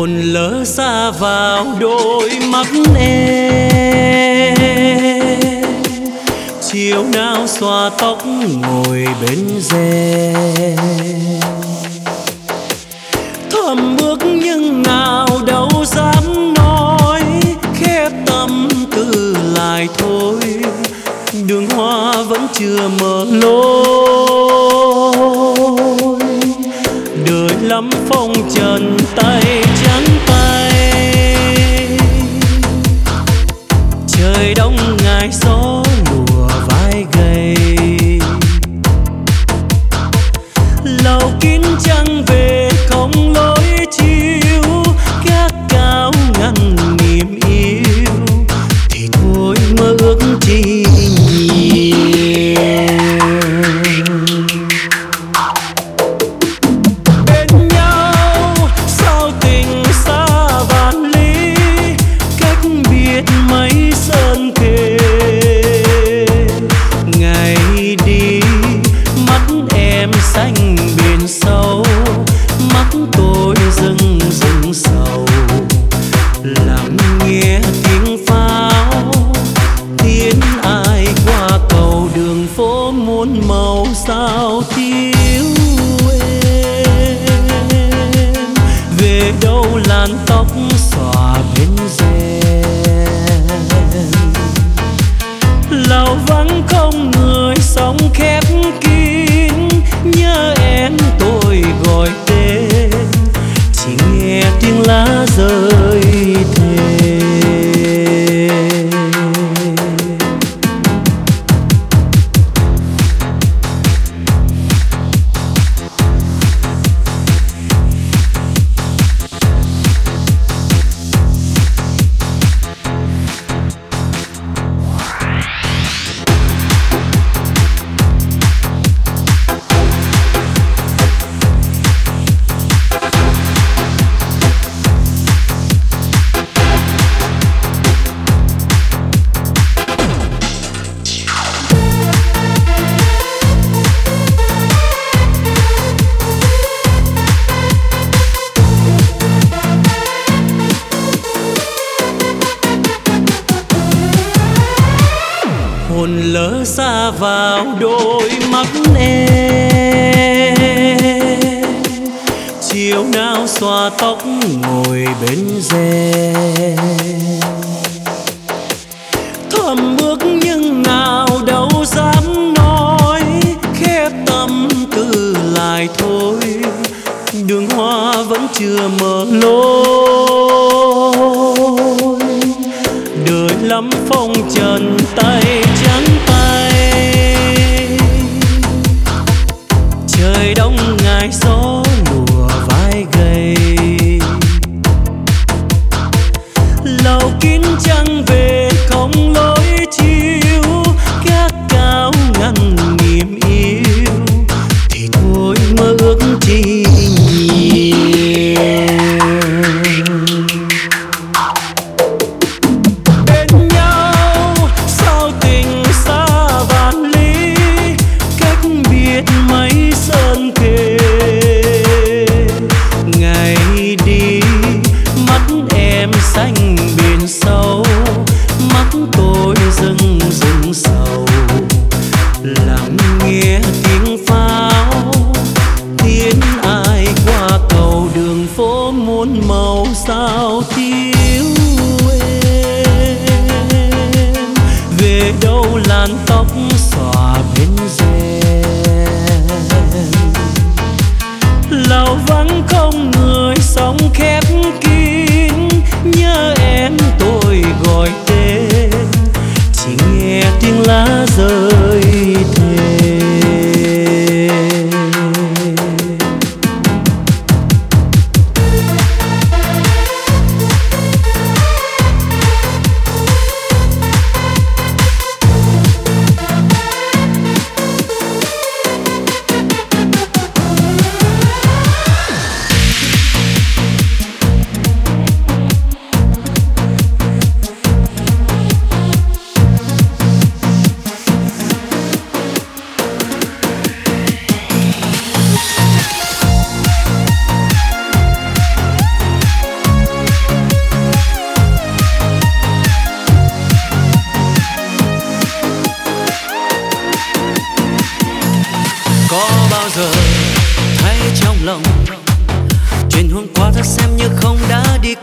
hồn lỡ xa vào đôi mắt em. Chiều nào xoa tóc ngồi bên rèm, thầm bước nhưng nào đâu dám nói, khép tâm tư lại thôi. Đường hoa vẫn chưa mở lối, đời lắm phong trần tay trắng tay. Trời đông ngại gió lùa vai gầy, lầu kín trăng về không lối chiếu. Các cao ngăn niềm yêu thì thôi mơ ước chi.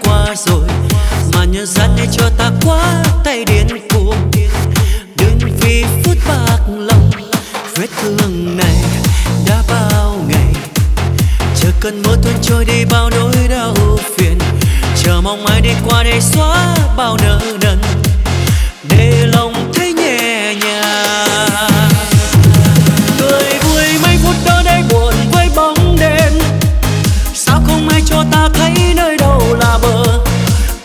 qua rồi mà nhân gian để cho ta quá tay điên cuồng. Đừng vì phút bạc lòng, vết thương này đã bao ngày chờ cơn mưa tuôn trôi đi bao nỗi đau phiền, chờ mong ai đi qua để xóa bao nợ nần để lòng thấy nhẹ nhàng. Cười vui mấy phút đó để buồn với bóng đêm, sao không ai cho ta thấy nơi đâu là bờ.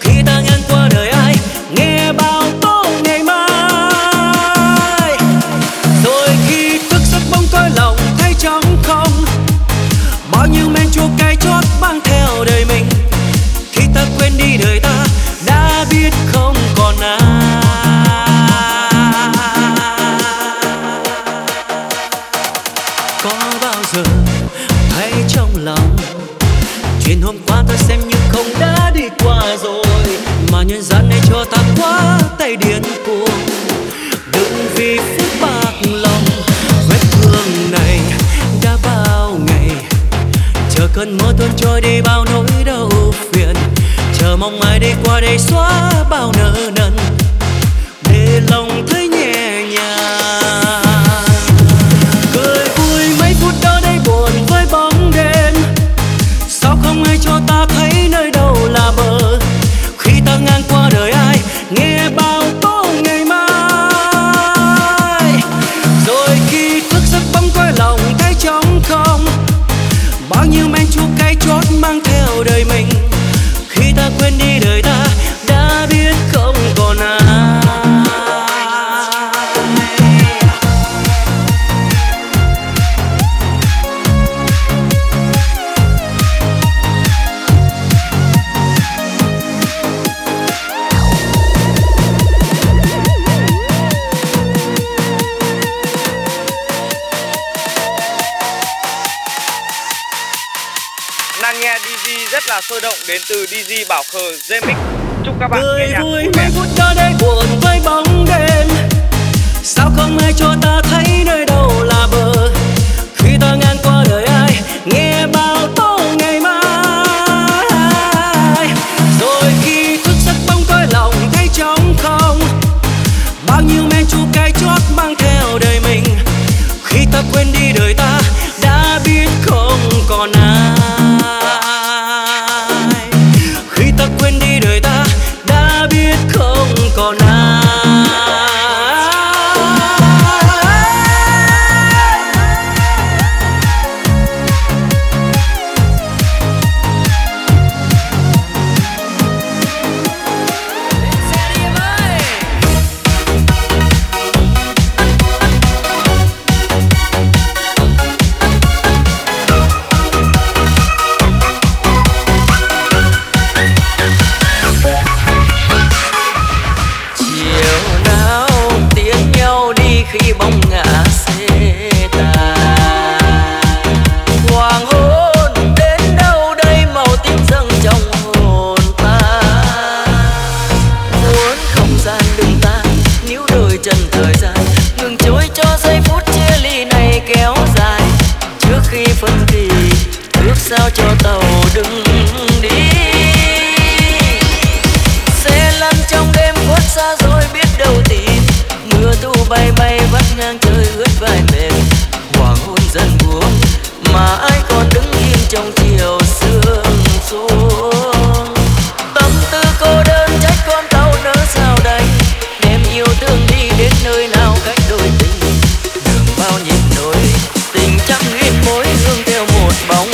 Khi ta ngang qua đời ai nghe bao tố ngày mai, rồi khi thức giấc bóng tối lòng thấy trống không, bao nhiêu men chua cay chót mang theo đời mình. Khi ta quên đi đời ta đã biết không còn ai. Hôm qua tôi xem như không đã đi qua rồi mà nhân gian này cho ta quá tay điên cuồng. Đừng vì phút bạc lòng, vết thương này đã bao ngày chờ cơn mưa tuôn trôi đi bao nỗi đau phiền, chờ mong ai đi qua đây xóa bao nợ nần để lòng thấy nhẹ nhàng. Cười vui mấy phút đó đây buồn với bóng đêm, sao không ai cho ta thấy nơi đâu là bờ. Khi ta ngang qua đời ai nghe bao tố ngày mai, rồi khi thức giấc bóng tối lòng thấy trống không, bao nhiêu men chua cay chót mang theo đời mình. Khi ta quên đi đời ta đã biết không còn ai. Là sôi động đến từ DJ Bảo Khờ Zmix. Chúc các bạn cười nghe nhạc vui mấy phút đó đây buồn với bóng đêm, sao không ai cho ta thấy nơi đâu là bờ. Khi ta ngang qua đời ai nghe bao tố ngày mai, rồi khi thức giấc bóng tối lòng thấy trống không, bao nhiêu men chua cay chót mang theo đời mình. Khi ta quên đi đời ta đã biết không còn ai. Sao cho tàu đừng đi, xe lăn trong đêm khuất xa rồi biết đâu tìm. Mưa thu bay bay vắt ngang trời ướt vai mềm, hoàng hôn dần buông mà ai còn đứng yên trong chiều sương xuống. Tâm tư cô đơn trách con tàu nỡ sao đây, đem yêu thương đi đến nơi nào cách đôi tình. Đường bao nhịp nỗi tình trăm nghìn mối hương theo một bóng.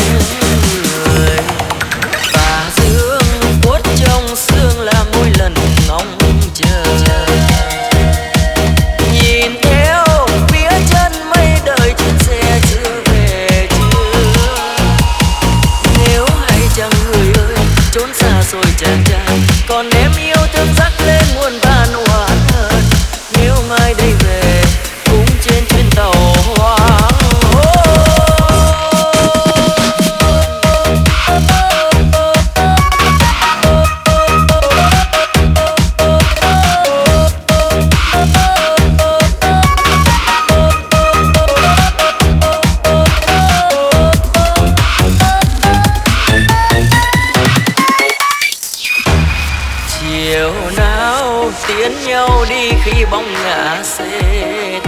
chiều nào tiến nhau đi khi bóng ngã xê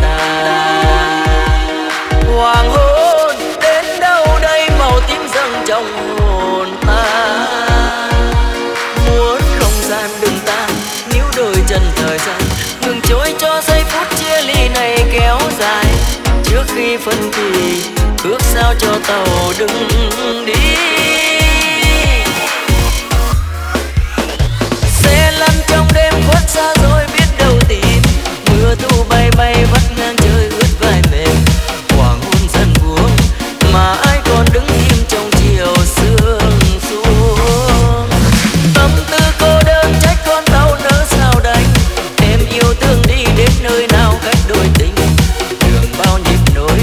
tàn. Hoàng hôn đến đâu đây màu tím dâng trong hồn ta. Muốn không gian đừng tan, níu đôi chân thời gian, ngừng trôi cho giây phút chia ly này kéo dài. Trước khi phân kỳ, ước sao cho tàu đừng đi. Xe lăn trong đêm khuất xa rồi biết đâu tìm. Mưa thu bay bay vắt ngang trời ướt vai mềm. Hoàng hôn dần buông mà ai còn đứng im trong chiều sương xuống. Tâm tư cô đơn trách con đau nỡ sao đành. Em yêu thương đi đến nơi nào cách đôi tình. Đường bao nhịp nối,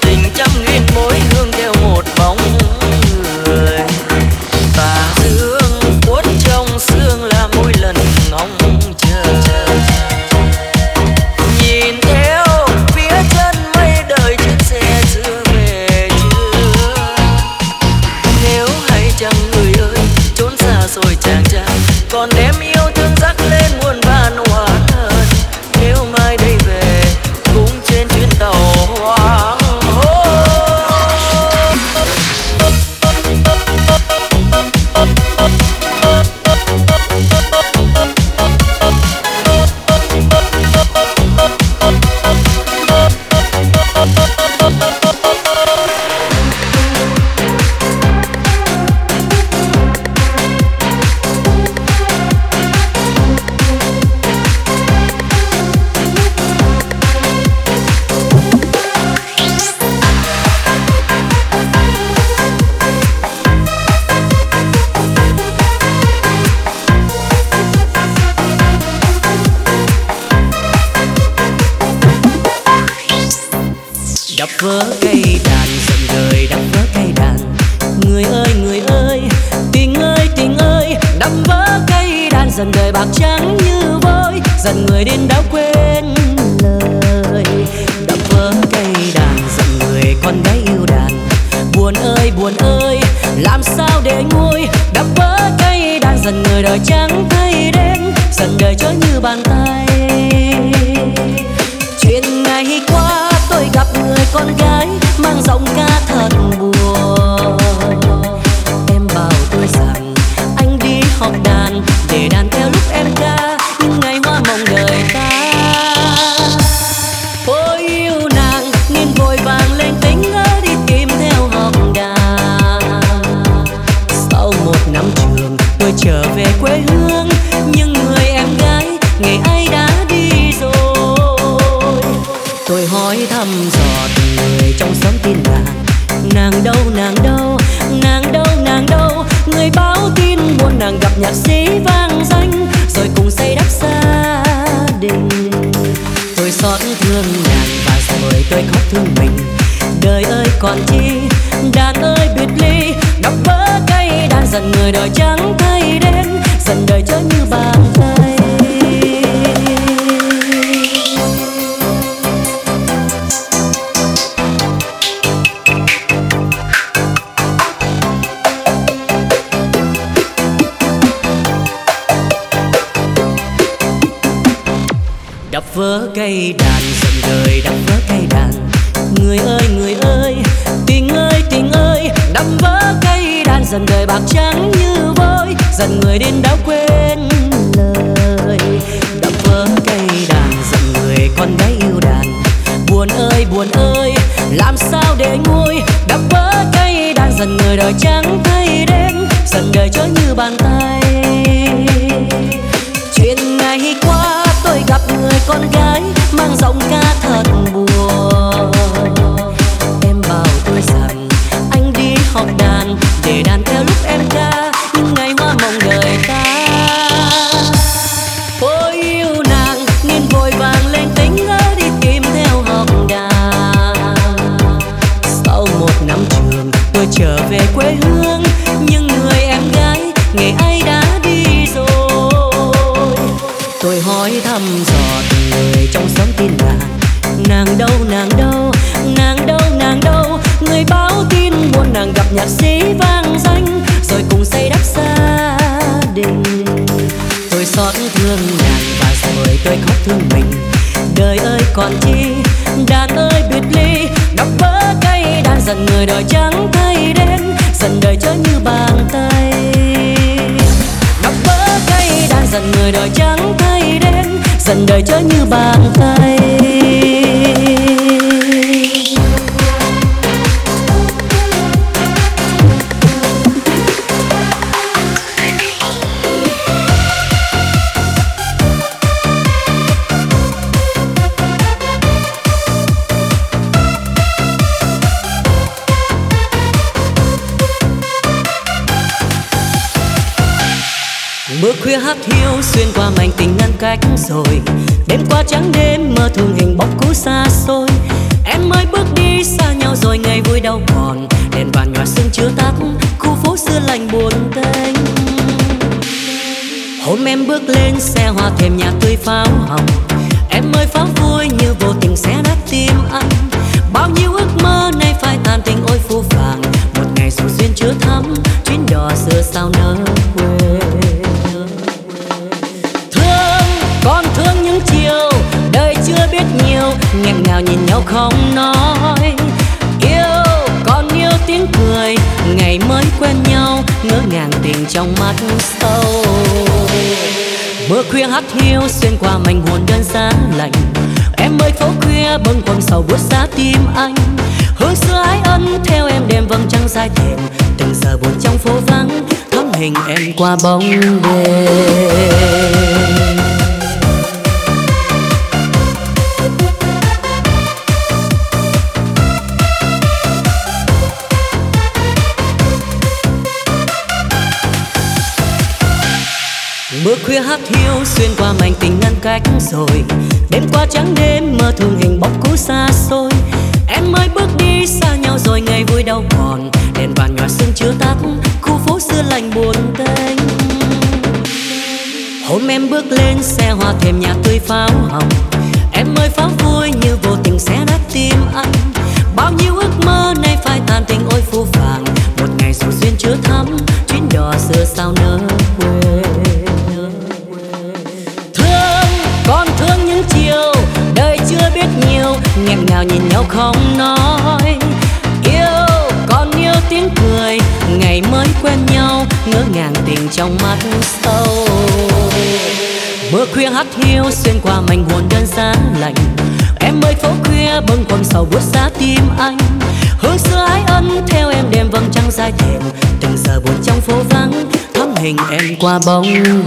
tình trăm nghìn mối hương theo một bóng người. Tà dương cuốn trong sương là mỗi lần ngóng chờ. Nhìn theo phía chân mây đời chiếc xe xưa về chưa. Nếu hay chăng người ơi trốn xa xôi chàng trai, còn em yêu thương dắt lên muôn vàn oán hờn. Nếu mai đây về cũng trên chuyến tàu hoang hôn. Đập vỡ cây đàn dần đời, đập vỡ cây đàn. Người ơi, tình ơi, tình ơi. Đập vỡ cây đàn dần đời bạc trắng như vôi. Dần người đến đã quên lời. Đập vỡ cây đàn dần người con gái yêu đàn. Buồn ơi, làm sao để nguôi. Đập vỡ cây đàn dần người đời chẳng thấy đến. Dần đời trôi như bàn tay. Chuyện ngày qua tôi gặp người con gái mang giọng ca thật buồn. Em bảo tôi rằng anh đi học đàn để đàn theo lúc em ca những ngày hoa mộng đời ta. Ôi yêu nàng nên vội vàng lên tính đi tìm theo học đàn. Sau một năm trường tôi trở về quê hương, nhưng người em gái ngày ấy đã đi rồi. Tôi hỏi thăm dò từng người trong xóm tin làng. Nàng đâu, nàng đâu, nàng đâu, nàng đâu. Người báo tin buồn nàng gặp nhạc sĩ vang danh, rồi cùng xây đắp gia đình. Tôi xót thương nàng và rồi tôi khóc thương mình. Đời ơi còn chi, đàn ơi biệt ly. Đập vỡ cây đàn dần người đời chẳng thấy đến. Dần đời trôi như bàn tay. Đập vỡ cây đàn dần đời, đập vỡ cây đàn. Người ơi, tình ơi, tình ơi. Đập vỡ cây đàn dần đời bạc trắng như vôi. Dần người đến đã quên lời. Đập vỡ cây đàn dần người con gái yêu đàn. Buồn ơi, làm sao để nguôi. Đập vỡ cây đàn dần người đời chẳng thấy đến. Dần đời trôi như bàn tay. Chuyện ngày qua tôi gặp người con gái mang giọng ca thật buồn. Em bảo tôi rằng anh đi học đàn để đàn theo lúc em ca những ngày hoa mộng đời ta. Ôi yêu nàng nên vội vàng lên tính đi tìm theo học đàn. Sau một năm trường tôi trở về quê hương, nhưng người em gái ngày ấy đã đi rồi. Tôi hỏi thăm dò từng người trong xóm tin làng. Nàng đâu, nàng đâu, nàng đâu, nàng đâu. Người báo tin buồn nàng gặp nhạc sĩ vang danh, rồi cùng xây đắp gia đình. Tôi xót thương nàng và rồi tôi khóc thương mình. Đời ơi còn chi, đàn ơi biệt ly, đọc vỡ cây đàn dần người đòi trắng thay đến, dần đời chớ như bàn tay. Đọc vỡ cây đàn dần người đòi trắng thay đến, dần đời chớ như bàn tay. Khuya hát hiu xuyên qua mảnh tình ngăn cách rồi, đêm qua trắng đêm mơ thương hình bóng cũ xa xôi. Em mới bước đi xa nhau rồi ngày vui đâu còn, đèn vàng nhòa sương chiếu tắt khu phố xưa lành buồn tênh. Hôm em bước lên xe hoa thêm nhạc tươi pháo hồng, em mới pháo vui như vô tình xé nát tim anh. Bao nhiêu ước mơ nay phai tàn tình ôi phũ phàng, một ngày dù duyên chưa thắm chuyến đò xưa sao nỡ quên. Thương những chiều đời chưa biết nhiều, nghẹn ngào nhìn nhau không nói. Yêu còn yêu tiếng cười, ngày mới quen nhau ngỡ ngàng tình trong mắt sâu. Mưa khuya hắt hiu xuyên qua mảnh hồn đơn giá lạnh, em mới phố khuya bâng quăng sầu buốt giá tim anh. Hương xưa ái ân theo em đêm vầng trăng dài thềm, từng giờ buồn trong phố vắng thắm hình em qua bóng đêm. Mưa khuya hát hiu xuyên qua mảnh tình ngăn cách rồi, đêm qua trắng đêm mơ thương hình bóng cũ xa xôi. Em mới bước đi xa nhau rồi ngày vui đâu còn, đèn vàng nhòa sương chiếu tắt khu phố xưa lành buồn tênh. Hôm em bước lên xe hoa thêm nhạc tươi pháo hồng, em mới pháo vui như vô tình xé nát tim anh. Bao nhiêu ước mơ nay phai tàn tình ôi phũ phàng, một ngày dù duyên chưa thắm chuyến đò xưa sao nỡ quên. Nghẹn ngào nhìn nhau không nói. Yêu còn yêu tiếng cười, ngày mới quen nhau ngỡ ngàng tình trong mắt sâu. Mưa khuya hắt hiu xuyên qua mảnh hồn đơn giá lạnh, em mới phố khuya bâng quăng sầu buốt giá tim anh. Hương xưa ái ân theo em đêm vầng trăng dài thềm, từng giờ buồn trong phố vắng thắm hình em qua bóng đêm.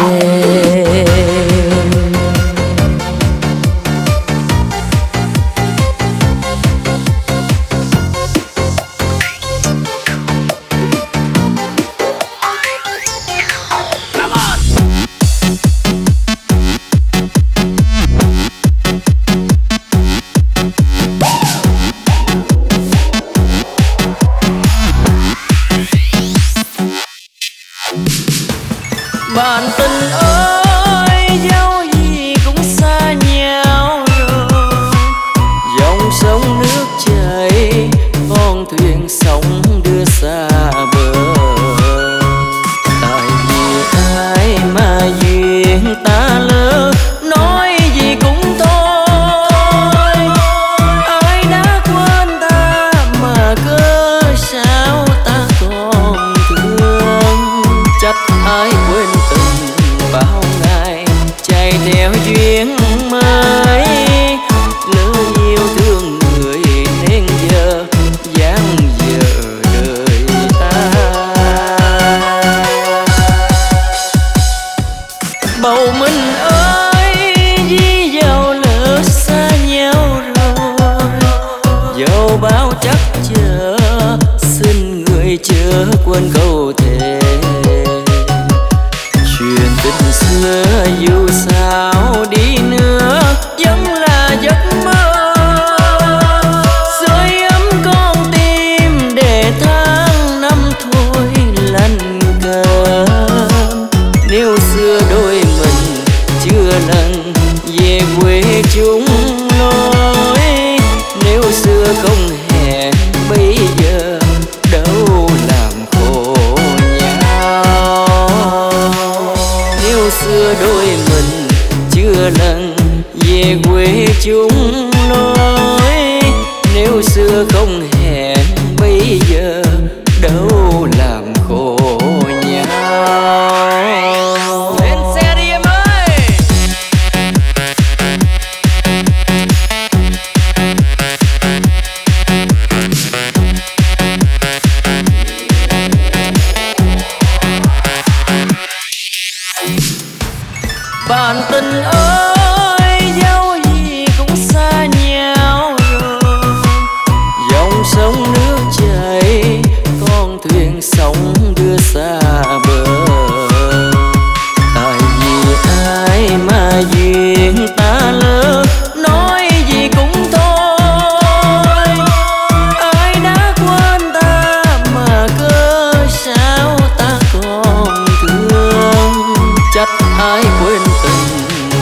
xưa đôi mình chưa lần về quê chúng nói. Nếu xưa không hẹn bây giờ đâu làm khổ nhau. Lên xe đi em ơi. Bạn tình ơi, dẫu gì cũng xa nhau rồi. Dòng sông nước chảy, con thuyền sóng đưa xa bờ. Tại vì ai mà duyên ta lỡ, nói gì cũng thôi. Ai đã quên ta mà cớ sao ta còn thương. Chắc ai quên tình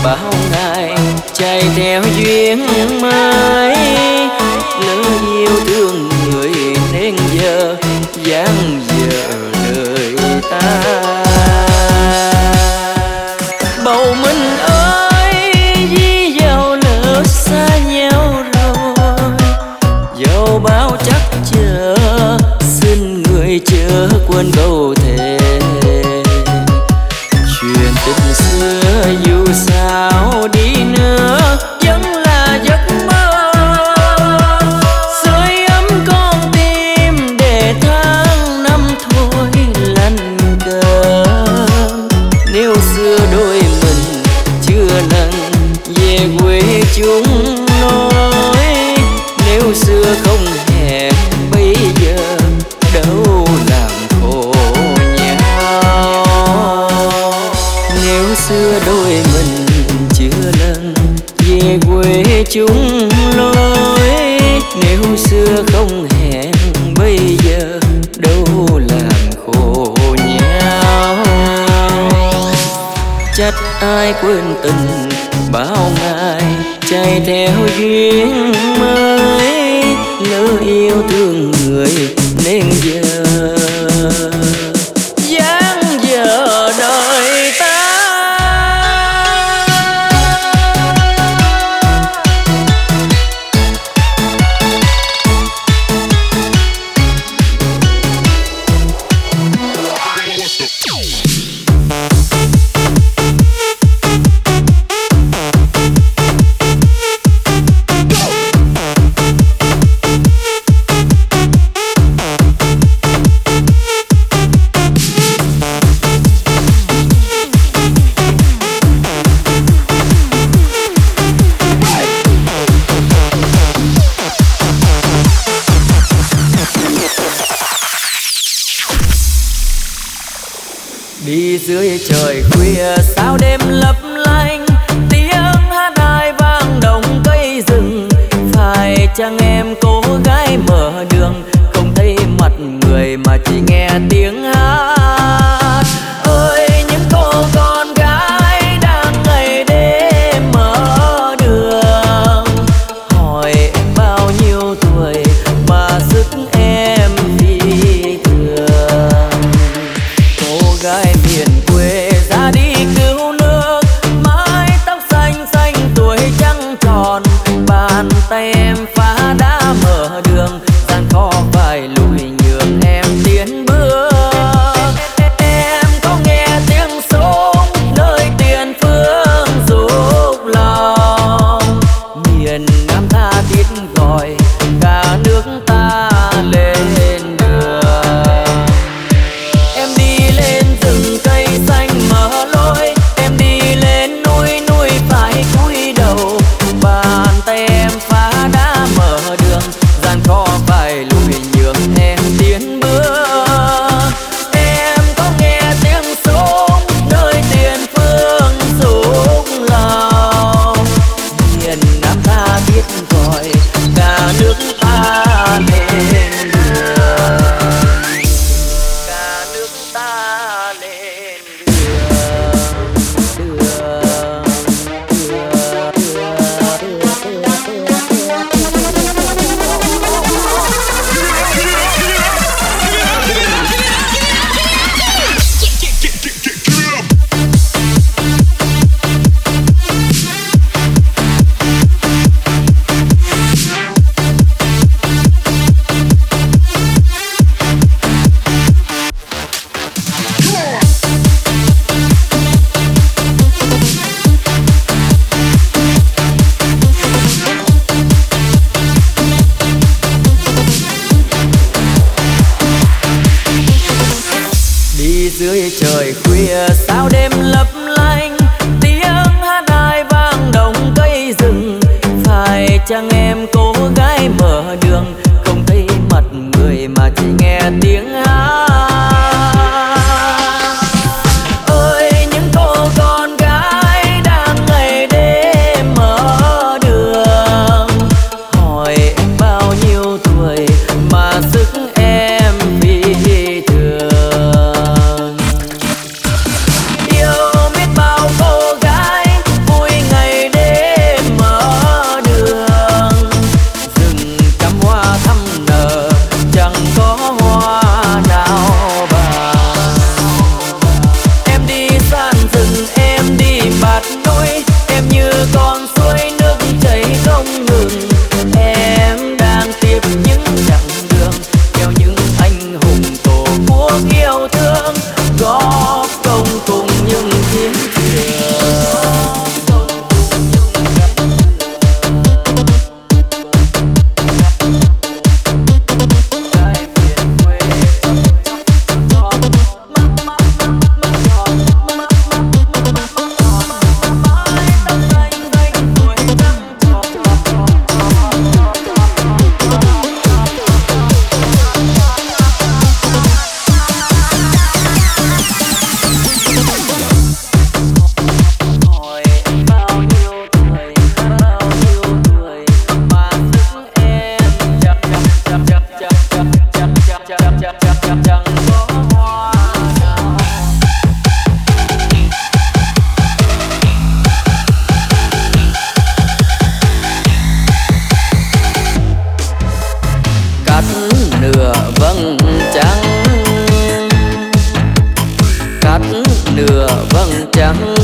bao ngày, chạy theo duyên mới. Lỡ yêu thương người nên giờ dang dở đời ta. Bầu mình ơi, vì giàu lỡ xa nhau rồi. Dẫu bao chắc chờ, xin người chớ quên câu thề. Chuyện tình xưa dù sao đi nữa vẫn là giấc mơ. Sưởi ấm con tim để tháng năm thôi lành cờ. Nếu xưa đôi mình chưa lần về quê chúng nói. Nếu xưa không hẹn bây giờ đâu làm khổ nhau. Nếu xưa đôi mình chưa lần về quê chúng lối. Nếu xưa không hẹn bây giờ đâu làm khổ nhau. Chắc ai quên tình bao ngày, chạy theo duyên mới. Lỡ yêu thương người nên giờ dang dở đời ta. Đi dưới trời khuya sao đêm lấp lánh, tiếng hát ai vang đồng cây rừng. Phải chăng em cô gái mở đường, không thấy mặt người mà chỉ nghe tiếng hát. Ơi những cô con gái đang ngày đêm mở đường, hỏi em bao nhiêu tuổi mà sức em phi thường. Cô gái miền quê ra đi cứu nước.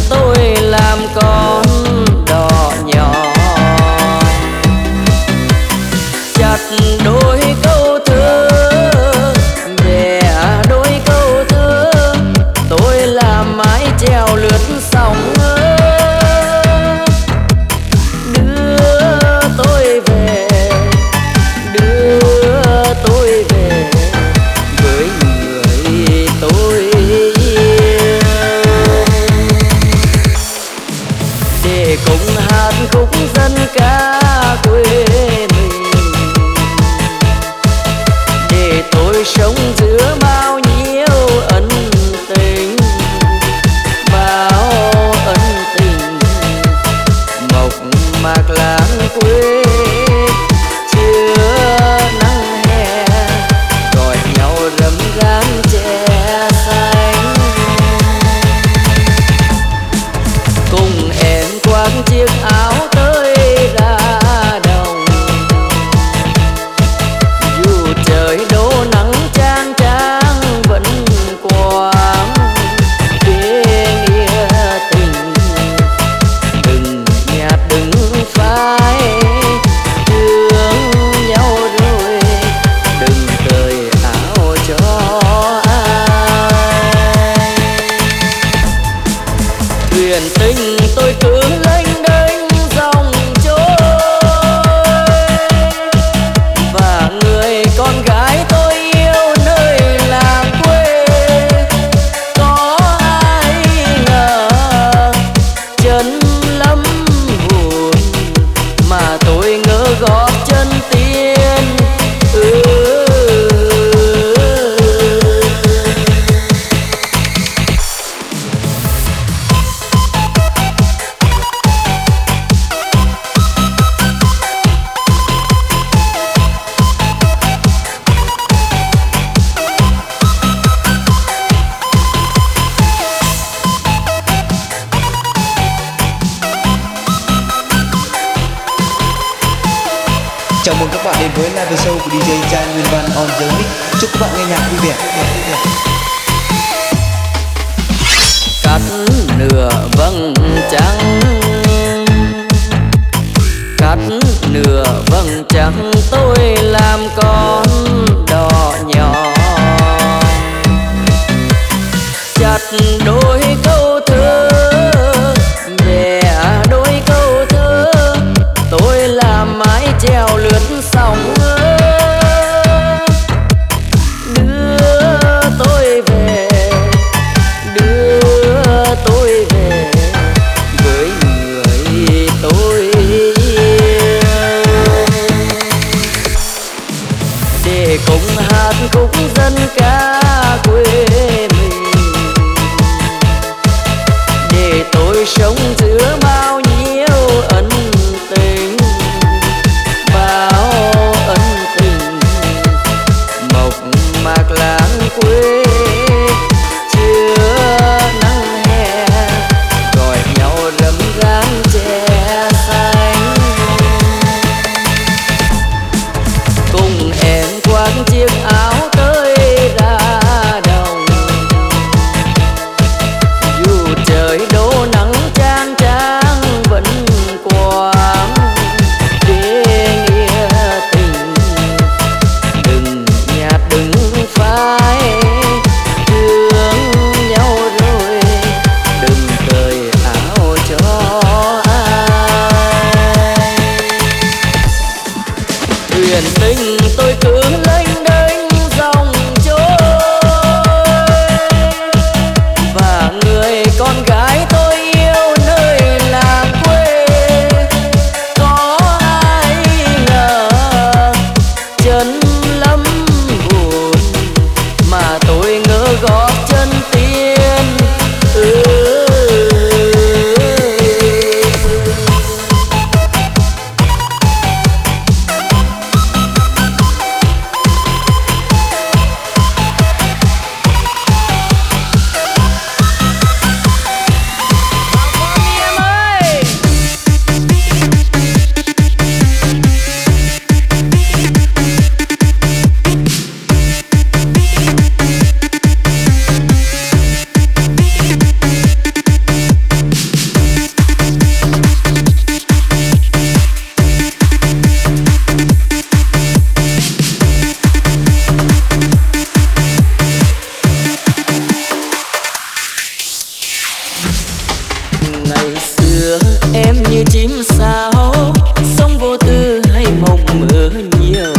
tôi làm con đò nhỏ, chặt đôi câu thơ về đôi câu thơ, tôi là mái chèo lướt sóng đưa tôi về, đưa tôi về với người tôi. Để cùng hát khúc dân ca quê mình, để tôi sống giữa bao nhiêu ân tình, bao ân tình mộc mạc lãng quê. Chiếc áo tới ra đồng, dù trời đổ nắng chang chang vẫn quang quê nghĩa tình, đừng nhạt đừng phai, thương nhau rồi đừng cởi áo cho ai. Thuyền tình tôi cứ lênh chào mừng các bạn đến với live show của DJ Trai Nguyên Văn on The Mix. Chúc các bạn nghe nhạc vui vẻ. Cắt nửa vầng trăng, cắt nửa vầng trăng, tôi làm con đò nhỏ, chặt đôi câu thơ về đôi câu thơ, tôi là mái chèo lướt sóng đưa tôi về, đưa tôi về với người tôi yêu. Để cùng hát khúc dân ca quê mình, để tôi sống giữa bao nhiêu ân tình, bao ân tình mộc mạc lãng quê. Chưa nắng hè gọi nhau râm ran che xanh, cùng em khoác chiếc áo tới ra như chim sáo sống vô tư hay mộng mơ nhiều.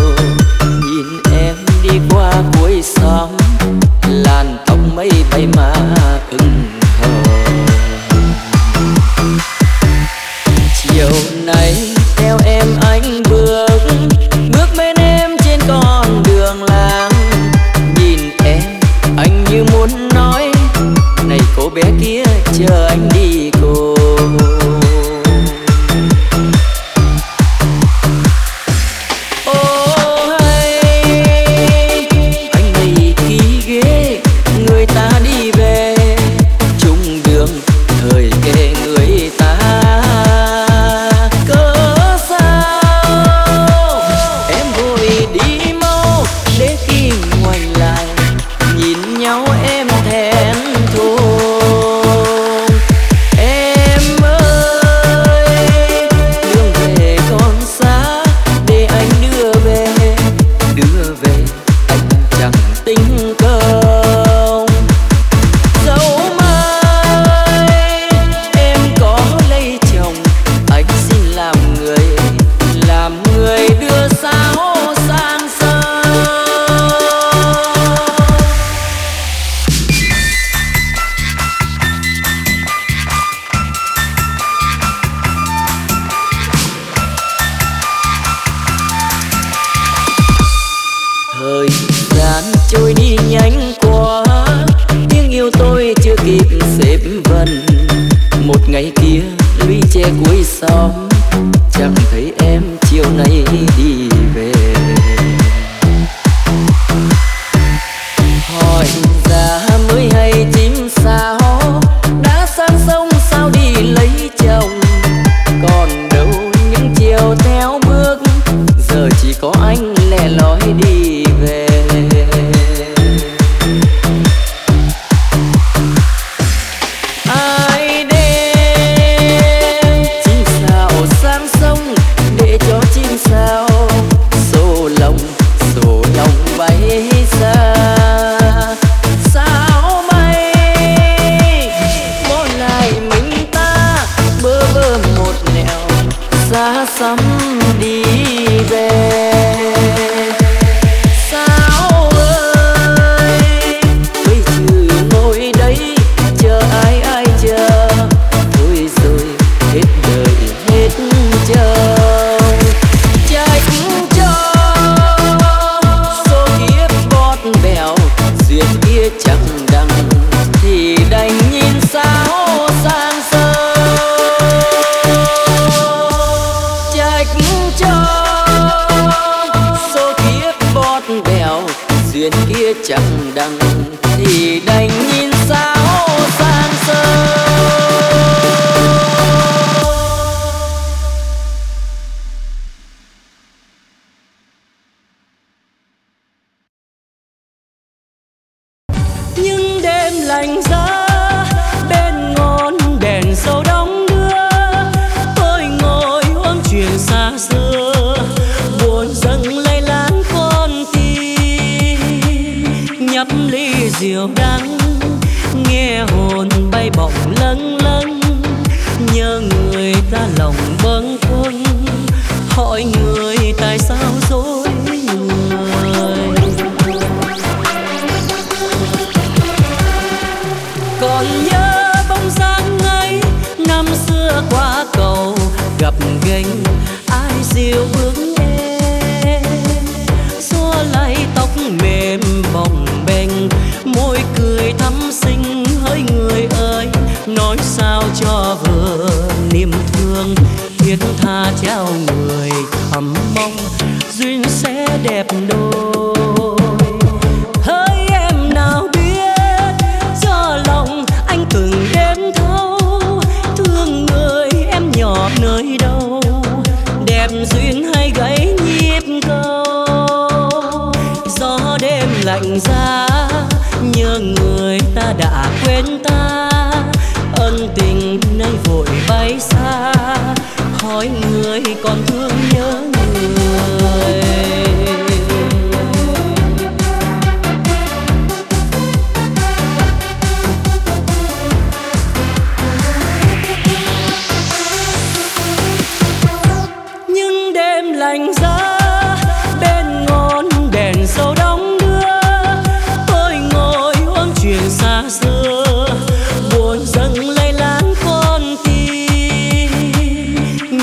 Nhìn em đi qua cuối xóm, làn tóc mây bay mà ưng thờ. Chiều nay theo em anh bước, bước bên em trên con đường làng. Nhìn em anh như muốn nói, này cô bé kia chờ anh đi cô.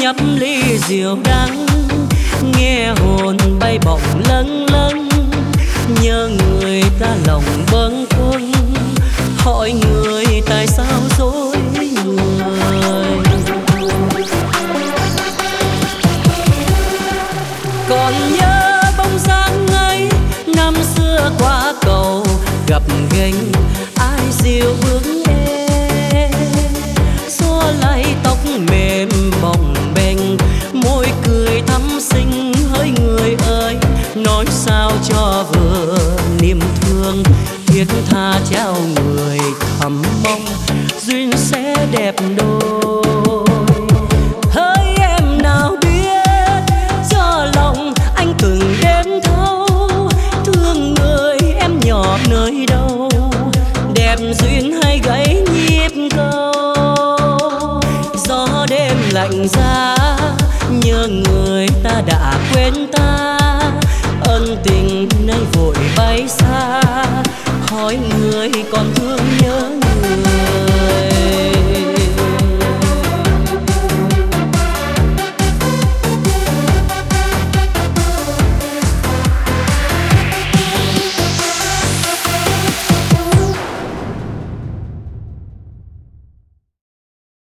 nhấp ly rượu đắng, nghe hồn bay bổng lâng lâng, nhớ người ta lòng bâng khuâng, hỏi người tại sao dối người. Còn nhớ bóng dáng ấy năm xưa qua cầu gặp ghềnh, ai dịu bước em xua lay tóc mềm bồng bềnh, môi cười thắm xinh. Hỡi người ơi, nói sao cho vừa niềm thương thiết tha trao người thầm mong duyên sẽ đẹp đôi. Lạnh giá nhớ người ta đã quên ta, ân tình nay vội bay xa, hỏi người còn thương nhớ.